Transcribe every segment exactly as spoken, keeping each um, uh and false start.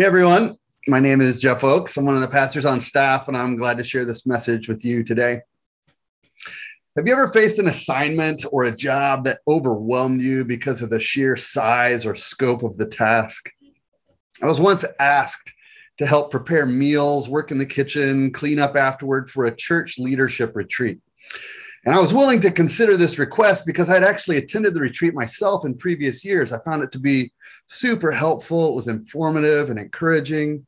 Hey, everyone. My name is Jeff Oaks. I'm one of the pastors on staff, and I'm glad to share this message with you today. Have you ever faced an assignment or a job that overwhelmed you because of the sheer size or scope of the task? I was once asked to help prepare meals, work in the kitchen, clean up afterward for a church leadership retreat. And I was willing to consider this request because I'd actually attended the retreat myself in previous years. I found it to be super helpful. It was informative and encouraging,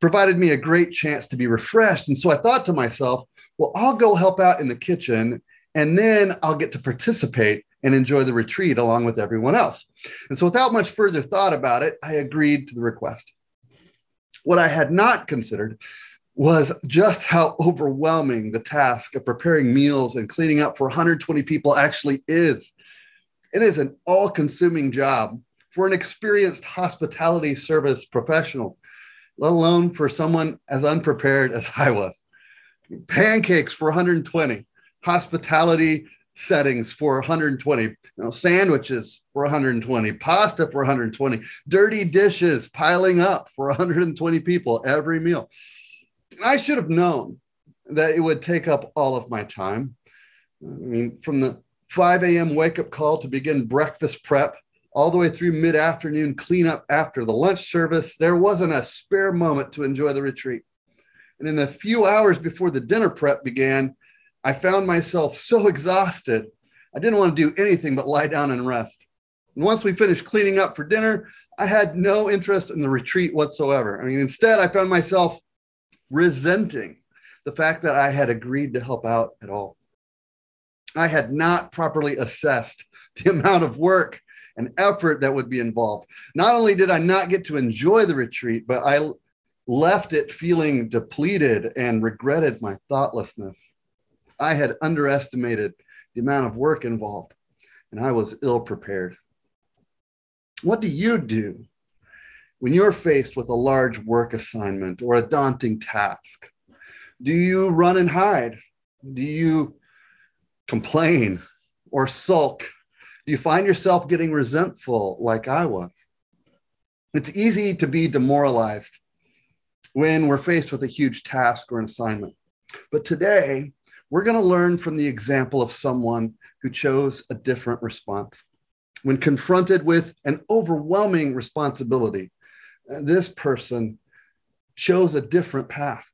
provided me a great chance to be refreshed. And so I thought to myself, well, I'll go help out in the kitchen and then I'll get to participate and enjoy the retreat along with everyone else. And so without much further thought about it, I agreed to the request. What I had not considered was just how overwhelming the task of preparing meals and cleaning up for one hundred twenty people actually is. It is an all-consuming job for an experienced hospitality service professional, let alone for someone as unprepared as I was. Pancakes for one hundred twenty, hospitality settings for one hundred twenty, you know, sandwiches for one hundred twenty, pasta for one hundred twenty, dirty dishes piling up for one hundred twenty people every meal. I should have known that it would take up all of my time. I mean, from the five a.m. wake-up call to begin breakfast prep, all the way through mid-afternoon cleanup after the lunch service, there wasn't a spare moment to enjoy the retreat. And in the few hours before the dinner prep began, I found myself so exhausted, I didn't want to do anything but lie down and rest. And once we finished cleaning up for dinner, I had no interest in the retreat whatsoever. I mean, instead, I found myself resenting the fact that I had agreed to help out at all. I had not properly assessed the amount of work and effort that would be involved. Not only did I not get to enjoy the retreat, but I left it feeling depleted and regretted my thoughtlessness. I had underestimated the amount of work involved, and I was ill prepared. What do you do when you're faced with a large work assignment or a daunting task? Do you run and hide? Do you complain or sulk? Do you find yourself getting resentful like I was? It's easy to be demoralized when we're faced with a huge task or an assignment. But today, we're going to learn from the example of someone who chose a different response. When confronted with an overwhelming responsibility, this person chose a different path.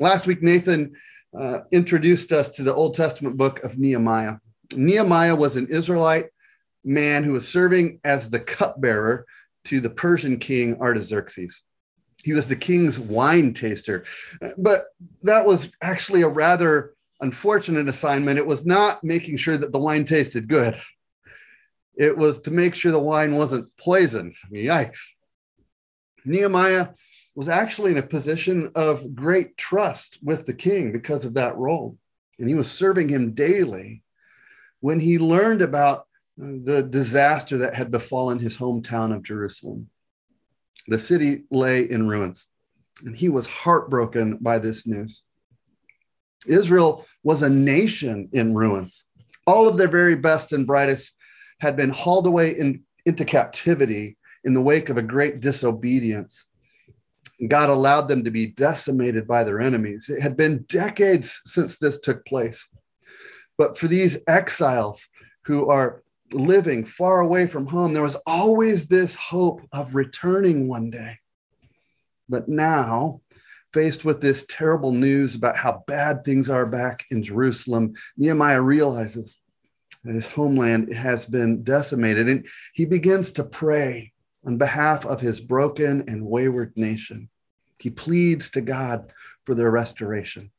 Last week, Nathan uh, introduced us to the Old Testament book of Nehemiah. Nehemiah was an Israelite man who was serving as the cupbearer to the Persian king Artaxerxes. He was the king's wine taster, but that was actually a rather unfortunate assignment. It was not making sure that the wine tasted good. It was to make sure the wine wasn't poisoned. I mean, yikes. Nehemiah was actually in a position of great trust with the king because of that role. And he was serving him daily when he learned about the disaster that had befallen his hometown of Jerusalem. The city lay in ruins, and he was heartbroken by this news. Israel was a nation in ruins. All of their very best and brightest had been hauled away in, into captivity in the wake of a great disobedience. God allowed them to be decimated by their enemies. It had been decades since this took place. But for these exiles who are living far away from home, there was always this hope of returning one day. But now, faced with this terrible news about how bad things are back in Jerusalem, Nehemiah realizes that his homeland has been decimated, and he begins to pray on behalf of his broken and wayward nation. He pleads to God for their restoration.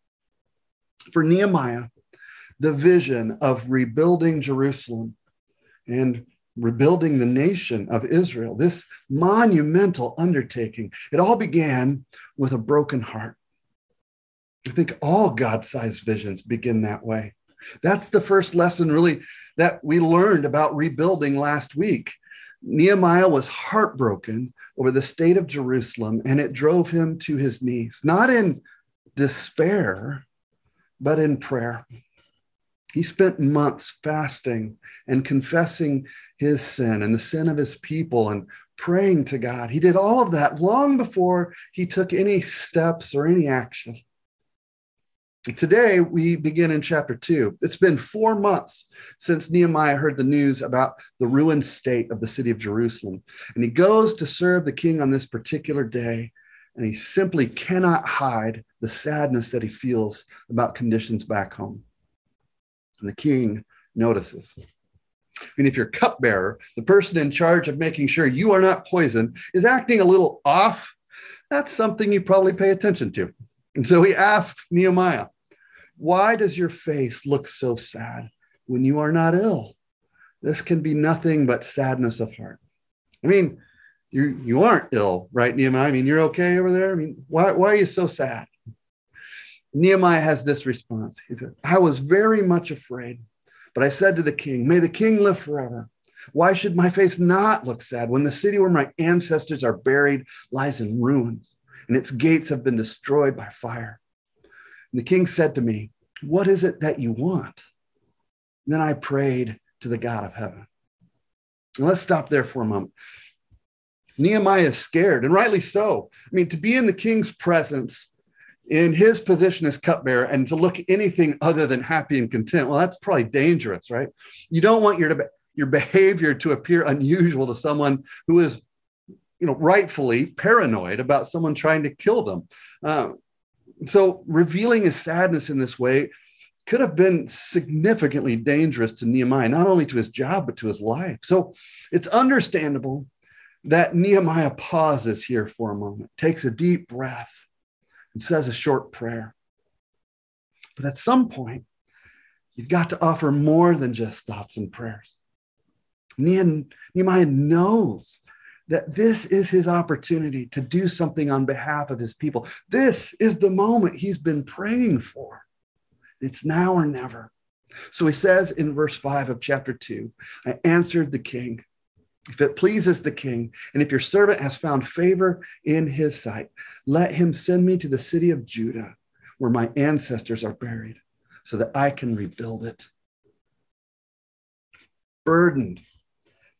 For Nehemiah, the vision of rebuilding Jerusalem and rebuilding the nation of Israel, this monumental undertaking, it all began with a broken heart. I think all God-sized visions begin that way. That's the first lesson, really, that we learned about rebuilding last week. Nehemiah was heartbroken over the state of Jerusalem, and it drove him to his knees, not in despair, but in prayer. He spent months fasting and confessing his sin and the sin of his people and praying to God. He did all of that long before he took any steps or any action. Today, we begin in chapter two. It's been four months since Nehemiah heard the news about the ruined state of the city of Jerusalem. And he goes to serve the king on this particular day, and he simply cannot hide the sadness that he feels about conditions back home. And the king notices. I mean, if your cupbearer, the person in charge of making sure you are not poisoned, is acting a little off, that's something you probably pay attention to. And so he asks Nehemiah, "Why does your face look so sad when you are not ill? This can be nothing but sadness of heart." I mean, you, you aren't ill, right, Nehemiah? I mean, you're okay over there? I mean, why, why are you so sad? Nehemiah has this response. He said, "I was very much afraid, but I said to the king, may the king live forever. Why should my face not look sad when the city where my ancestors are buried lies in ruins and its gates have been destroyed by fire?" And the king said to me, "What is it that you want?" And then I prayed to the God of heaven. And let's stop there for a moment. Nehemiah is scared, and rightly so. I mean, to be in the king's presence, in his position as cupbearer, and to look anything other than happy and content, well, that's probably dangerous, right? You don't want your, your behavior to appear unusual to someone who is, you know, rightfully paranoid about someone trying to kill them. Um, so revealing his sadness in this way could have been significantly dangerous to Nehemiah, not only to his job, but to his life. So it's understandable that Nehemiah pauses here for a moment, takes a deep breath, and says a short prayer. But at some point, you've got to offer more than just thoughts and prayers. Nehemiah knows that this is his opportunity to do something on behalf of his people. This is the moment he's been praying for. It's now or never. So he says in verse five of chapter two, "I answered the king, if it pleases the king, and if your servant has found favor in his sight, let him send me to the city of Judah, where my ancestors are buried, so that I can rebuild it." Burdened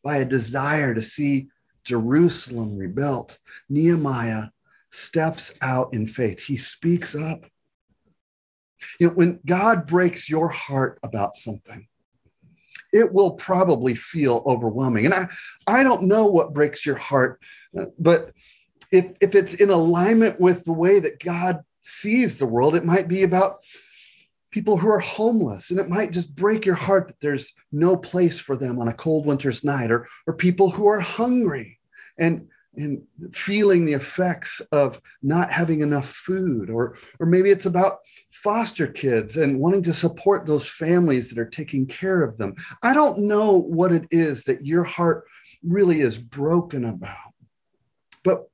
by a desire to see Jerusalem rebuilt, Nehemiah steps out in faith. He speaks up. You know, when God breaks your heart about something, it will probably feel overwhelming. And I, I don't know what breaks your heart, but if, if it's in alignment with the way that God sees the world, it might be about people who are homeless, and it might just break your heart that there's no place for them on a cold winter's night, or, or people who are hungry and, and feeling the effects of not having enough food, or, or maybe it's about foster kids and wanting to support those families that are taking care of them. I don't know what it is that your heart really is broken about, but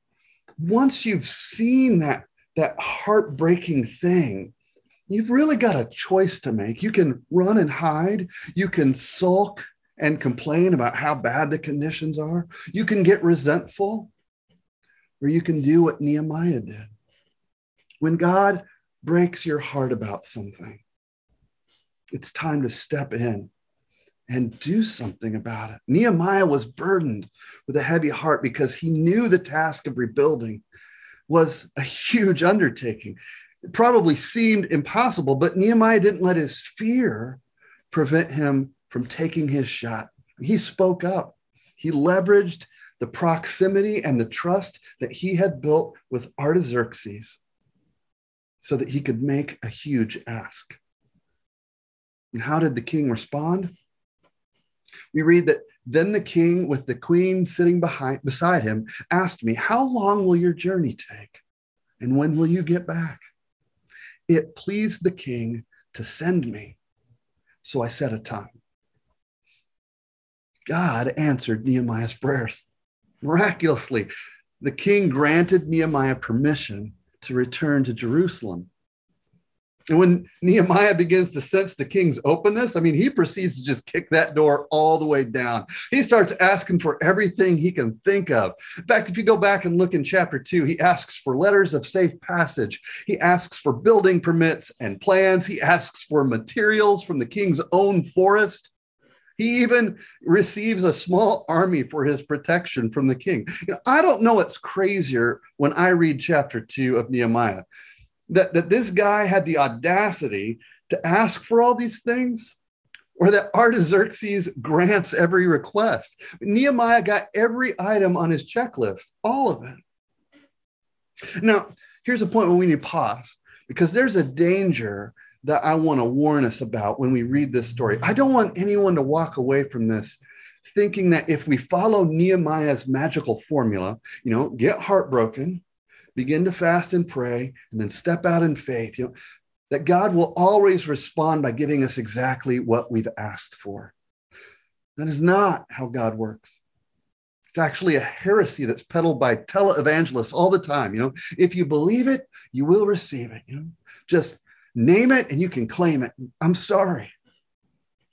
once you've seen that, that heartbreaking thing, you've really got a choice to make. You can run and hide. You can sulk and complain about how bad the conditions are. You can get resentful, or you can do what Nehemiah did. When God breaks your heart about something, it's time to step in and do something about it. Nehemiah was burdened with a heavy heart because he knew the task of rebuilding was a huge undertaking. It probably seemed impossible, but Nehemiah didn't let his fear prevent him from taking his shot. He spoke up. He leveraged the proximity and the trust that he had built with Artaxerxes so that he could make a huge ask. And how did the king respond? We read that, "Then the king, with the queen sitting behind, beside him, asked me, 'How long will your journey take? And when will you get back?' It pleased the king to send me, so I set a time." God answered Nehemiah's prayers. Miraculously, the king granted Nehemiah permission to return to Jerusalem. And when Nehemiah begins to sense the king's openness, I mean, he proceeds to just kick that door all the way down. He starts asking for everything he can think of. In fact, if you go back and look in chapter two, he asks for letters of safe passage. He asks for building permits and plans. He asks for materials from the king's own forest. He even receives a small army for his protection from the king. You know, I don't know what's crazier when I read chapter two of Nehemiah, that, that this guy had the audacity to ask for all these things, or that Artaxerxes grants every request. Nehemiah got every item on his checklist, all of it. Now, here's a point where we need to pause, because there's a danger that I want to warn us about when we read this story. I don't want anyone to walk away from this thinking that if we follow Nehemiah's magical formula, you know, get heartbroken, begin to fast and pray, and then step out in faith, you know, that God will always respond by giving us exactly what we've asked for. That is not how God works. It's actually a heresy that's peddled by televangelists all the time. You know, if you believe it, you will receive it. You know, just name it and you can claim it. I'm sorry.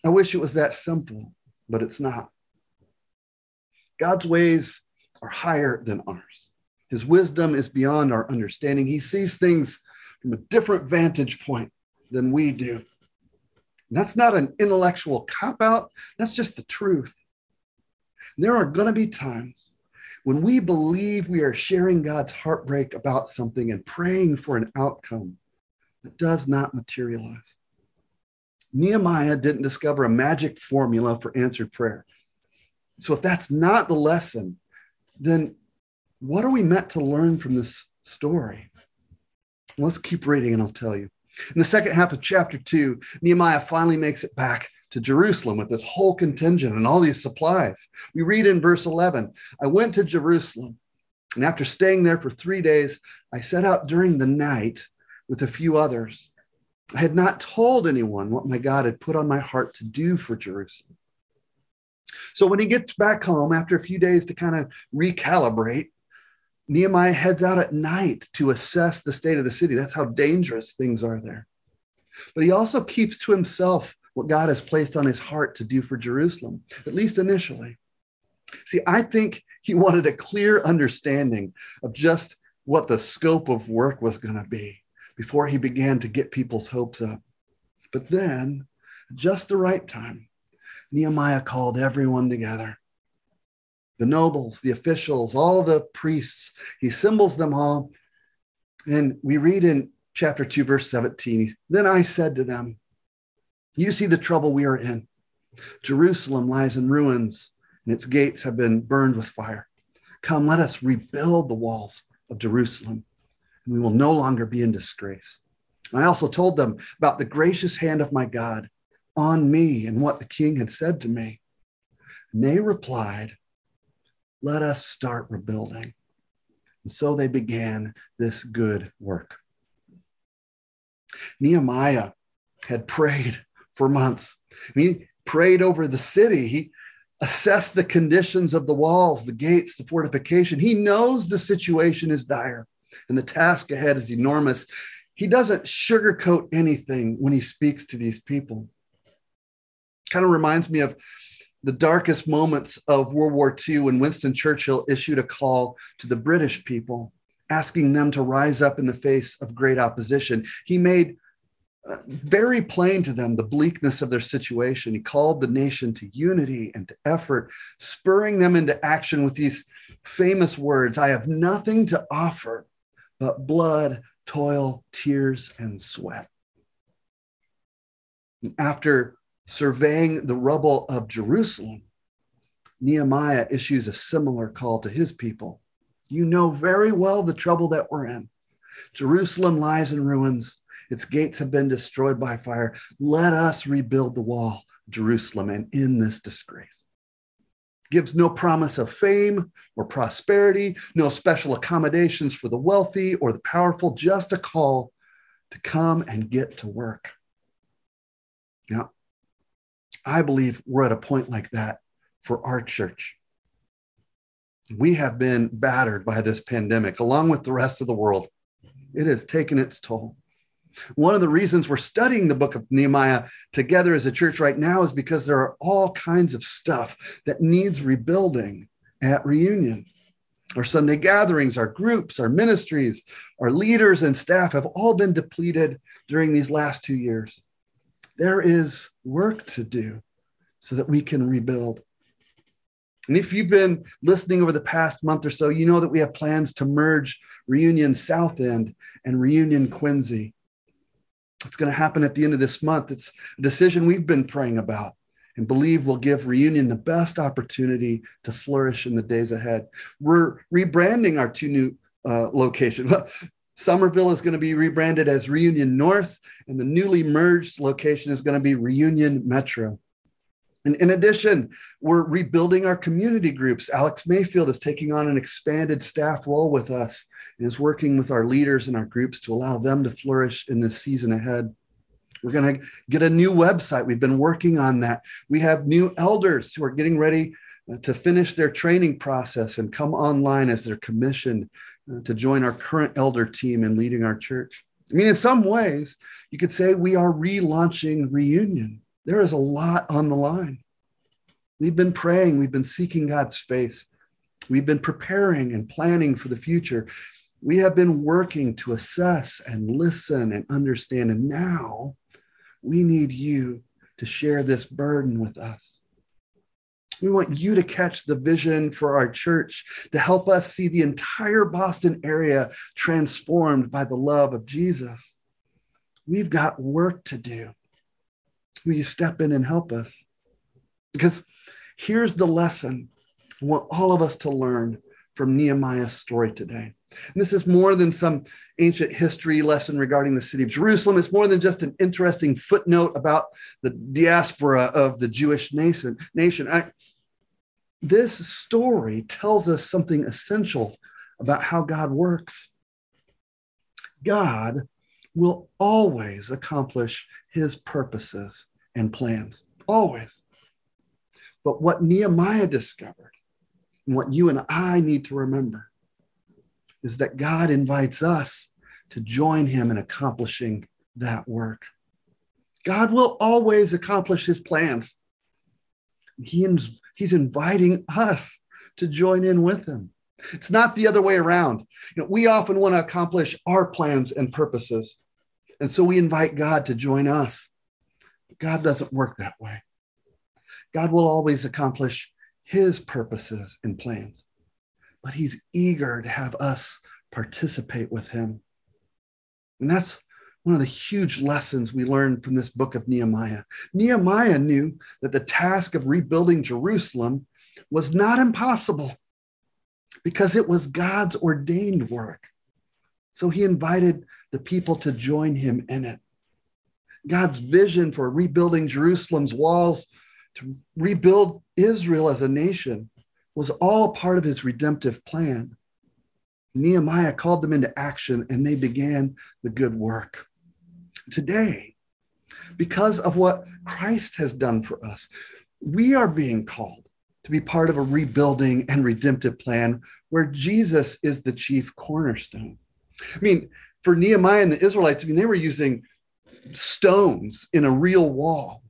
I wish it was that simple, but it's not. God's ways are higher than ours. His wisdom is beyond our understanding. He sees things from a different vantage point than we do. And that's not an intellectual cop-out. That's just the truth. And there are going to be times when we believe we are sharing God's heartbreak about something and praying for an outcome that does not materialize. Nehemiah didn't discover a magic formula for answered prayer. So if that's not the lesson, then what are we meant to learn from this story? Let's keep reading and I'll tell you. In the second half of chapter two, Nehemiah finally makes it back to Jerusalem with this whole contingent and all these supplies. We read in verse eleven, I went to Jerusalem, and after staying there for three days, I set out during the night with a few others. I had not told anyone what my God had put on my heart to do for Jerusalem. So when he gets back home after a few days to kind of recalibrate, Nehemiah heads out at night to assess the state of the city. That's how dangerous things are there. But he also keeps to himself what God has placed on his heart to do for Jerusalem, at least initially. See, I think he wanted a clear understanding of just what the scope of work was going to be before he began to get people's hopes up. But then, just the right time, Nehemiah called everyone together. The nobles, the officials, all the priests, he assembles them all. And we read in chapter two, verse seventeen, then I said to them, you see the trouble we are in. Jerusalem lies in ruins and its gates have been burned with fire. Come, let us rebuild the walls of Jerusalem and we will no longer be in disgrace. I also told them about the gracious hand of my God on me and what the king had said to me. And they replied, let us start rebuilding. And so they began this good work. Nehemiah had prayed for months. He prayed over the city. He assessed the conditions of the walls, the gates, the fortification. He knows the situation is dire and the task ahead is enormous. He doesn't sugarcoat anything when he speaks to these people. Kind of reminds me of the darkest moments of World War Two when Winston Churchill issued a call to the British people, asking them to rise up in the face of great opposition. He made uh, very plain to them the bleakness of their situation. He called the nation to unity and to effort, spurring them into action with these famous words, I have nothing to offer but blood, toil, tears, and sweat. And after surveying the rubble of Jerusalem, Nehemiah issues a similar call to his people. You know very well the trouble that we're in. Jerusalem lies in ruins. Its gates have been destroyed by fire. Let us rebuild the wall, Jerusalem, and end this disgrace. Gives no promise of fame or prosperity, no special accommodations for the wealthy or the powerful, just a call to come and get to work. Now, I believe we're at a point like that for our church. We have been battered by this pandemic, along with the rest of the world. It has taken its toll. One of the reasons we're studying the book of Nehemiah together as a church right now is because there are all kinds of stuff that needs rebuilding at Reunion. Our Sunday gatherings, our groups, our ministries, our leaders and staff have all been depleted during these last two years. There is work to do, so that we can rebuild. And if you've been listening over the past month or so, you know that we have plans to merge Reunion South End and Reunion Quincy. It's going to happen at the end of this month. It's a decision we've been praying about and believe will give Reunion the best opportunity to flourish in the days ahead. We're rebranding our two new uh, locations. Somerville is going to be rebranded as Reunion North, and the newly merged location is going to be Reunion Metro. And in addition, we're rebuilding our community groups. Alex Mayfield is taking on an expanded staff role with us and is working with our leaders and our groups to allow them to flourish in this season ahead. We're going to get a new website. We've been working on that. We have new elders who are getting ready to finish their training process and come online as they're commissioned to join our current elder team in leading our church. I mean, in some ways, you could say we are relaunching Reunion. There is a lot on the line. We've been praying. We've been seeking God's face. We've been preparing and planning for the future. We have been working to assess and listen and understand. And now we need you to share this burden with us. We want you to catch the vision for our church, to help us see the entire Boston area transformed by the love of Jesus. We've got work to do. Will you step in and help us? Because here's the lesson I want all of us to learn from Nehemiah's story today. And this is more than some ancient history lesson regarding the city of Jerusalem. It's more than just an interesting footnote about the diaspora of the Jewish nation. I, this story tells us something essential about how God works. God will always accomplish his purposes and plans, always. But what Nehemiah discovered and what you and I need to remember is that God invites us to join him in accomplishing that work. God will always accomplish his plans. He, he's inviting us to join in with him. It's not the other way around. You know, we often want to accomplish our plans and purposes, and so we invite God to join us. But God doesn't work that way. God will always accomplish his purposes and plans, but he's eager to have us participate with him. And that's one of the huge lessons we learned from this book of Nehemiah. Nehemiah knew that the task of rebuilding Jerusalem was not impossible because it was God's ordained work. So he invited the people to join him in it. God's vision for rebuilding Jerusalem's walls to rebuild Israel as a nation was all part of his redemptive plan. Nehemiah called them into action, and they began the good work. Today, because of what Christ has done for us, we are being called to be part of a rebuilding and redemptive plan where Jesus is the chief cornerstone. I mean, for Nehemiah and the Israelites, I mean, they were using stones in a real wall.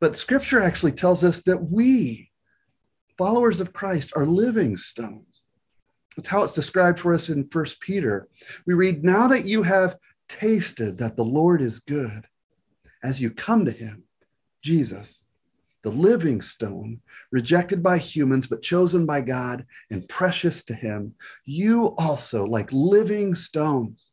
But Scripture actually tells us that we, followers of Christ, are living stones. That's how it's described for us in First Peter. We read, "Now that you have tasted that the Lord is good, as you come to him, Jesus, the living stone, rejected by humans but chosen by God and precious to him, you also, like living stones,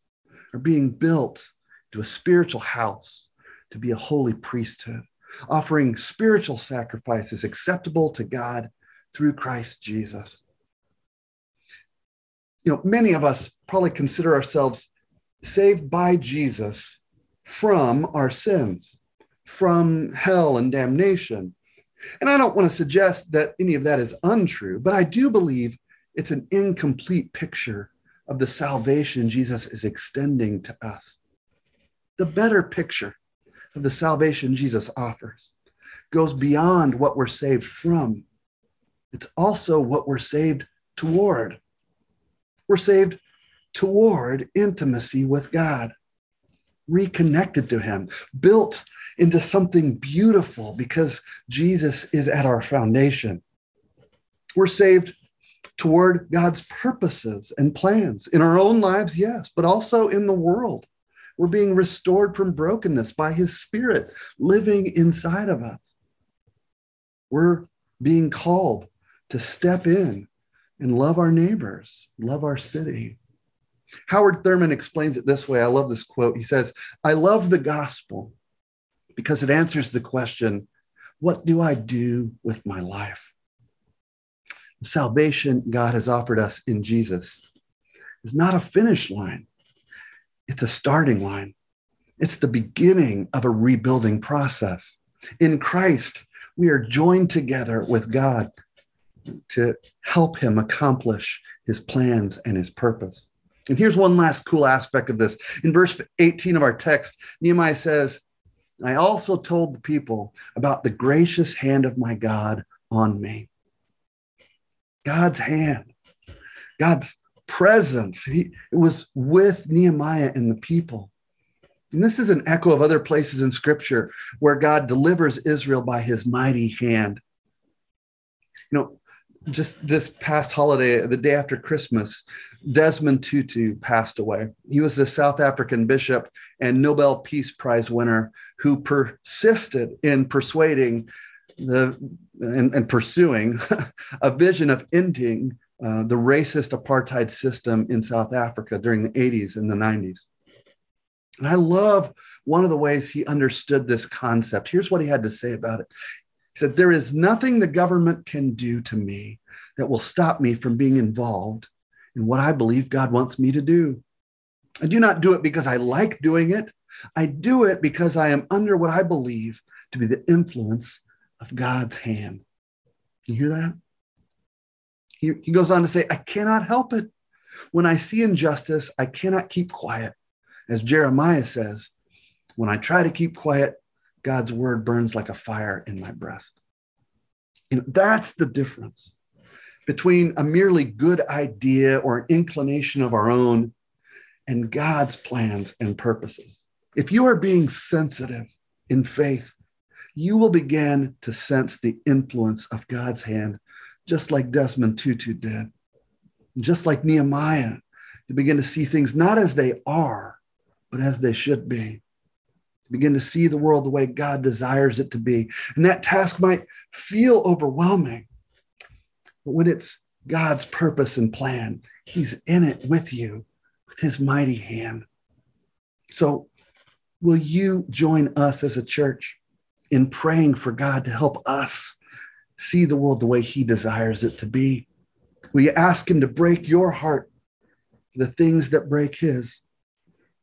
are being built to a spiritual house to be a holy priesthood, offering spiritual sacrifices acceptable to God through Christ Jesus." You know, many of us probably consider ourselves saved by Jesus from our sins, from hell and damnation. And I don't want to suggest that any of that is untrue, but I do believe it's an incomplete picture of the salvation Jesus is extending to us. The better picture of the salvation Jesus offers goes beyond what we're saved from. It's also what we're saved toward. We're saved toward intimacy with God, reconnected to him, built into something beautiful because Jesus is at our foundation. We're saved toward God's purposes and plans in our own lives, yes, but also in the world. We're being restored from brokenness by his Spirit living inside of us. We're being called to step in and love our neighbors, love our city. Howard Thurman explains it this way. I love this quote. He says, "I love the gospel because it answers the question, what do I do with my life?" The salvation God has offered us in Jesus is not a finish line. It's a starting line. It's the beginning of a rebuilding process. In Christ, we are joined together with God to help him accomplish his plans and his purpose. And here's one last cool aspect of this. In verse eighteen of our text, Nehemiah says, "I also told the people about the gracious hand of my God on me." God's hand, God's presence. He, it was with Nehemiah and the people. And this is an echo of other places in Scripture where God delivers Israel by his mighty hand. You know, just this past holiday, the day after Christmas, Desmond Tutu passed away. He was the South African bishop and Nobel Peace Prize winner who persisted in persuading the and, and pursuing a vision of ending uh, the racist apartheid system in South Africa during the eighties and the nineties. And I love one of the ways he understood this concept. Here's what he had to say about it. He said, "There is nothing the government can do to me that will stop me from being involved in what I believe God wants me to do. I do not do it because I like doing it. I do it because I am under what I believe to be the influence of God's hand." You hear that? He, he goes on to say, "I cannot help it. When I see injustice, I cannot keep quiet. As Jeremiah says, when I try to keep quiet, God's word burns like a fire in my breast." And that's the difference between a merely good idea or an inclination of our own and God's plans and purposes. If you are being sensitive in faith, you will begin to sense the influence of God's hand, just like Desmond Tutu did, just like Nehemiah. You begin to see things not as they are, but as they should be. Begin to see the world the way God desires it to be. And that task might feel overwhelming, but when it's God's purpose and plan, he's in it with you, with his mighty hand. So will you join us as a church in praying for God to help us see the world the way he desires it to be? Will you ask him to break your heart for the things that break his?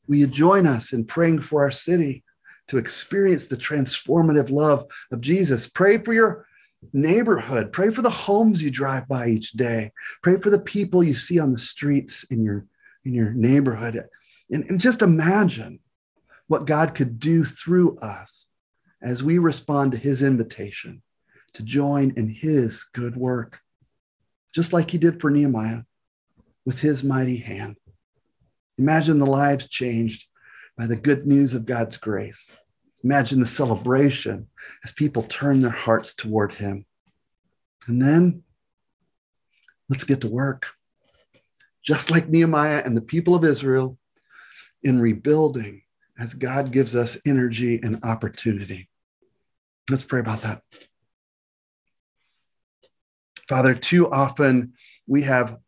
Will you join us in praying for our city to experience the transformative love of Jesus? Pray for your neighborhood. Pray for the homes you drive by each day. Pray for the people you see on the streets in your, in your neighborhood. And, and just imagine what God could do through us as we respond to his invitation to join in his good work, just like he did for Nehemiah with his mighty hand. Imagine the lives changed by the good news of God's grace. Imagine the celebration as people turn their hearts toward him. And then let's get to work. Just like Nehemiah and the people of Israel, in rebuilding as God gives us energy and opportunity. Let's pray about that. Father, too often we have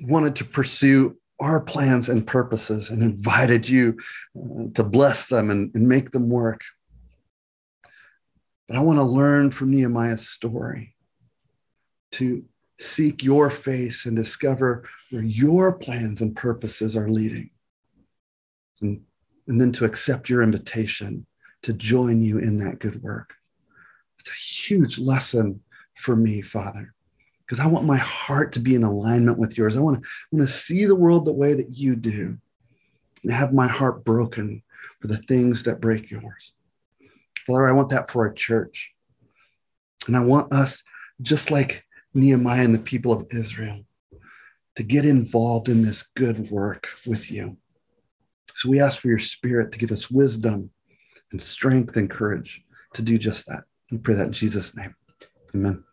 wanted to pursue our plans and purposes and invited you to bless them and, and make them work. But I want to learn from Nehemiah's story to seek your face and discover where your plans and purposes are leading. And, and then to accept your invitation to join you in that good work. It's a huge lesson for me, Father, because I want my heart to be in alignment with yours. I want to, I want to see the world the way that you do and have my heart broken for the things that break yours. Father, I want that for our church. And I want us, just like Nehemiah and the people of Israel, to get involved in this good work with you. So we ask for your spirit to give us wisdom and strength and courage to do just that. We pray that in Jesus' name. Amen.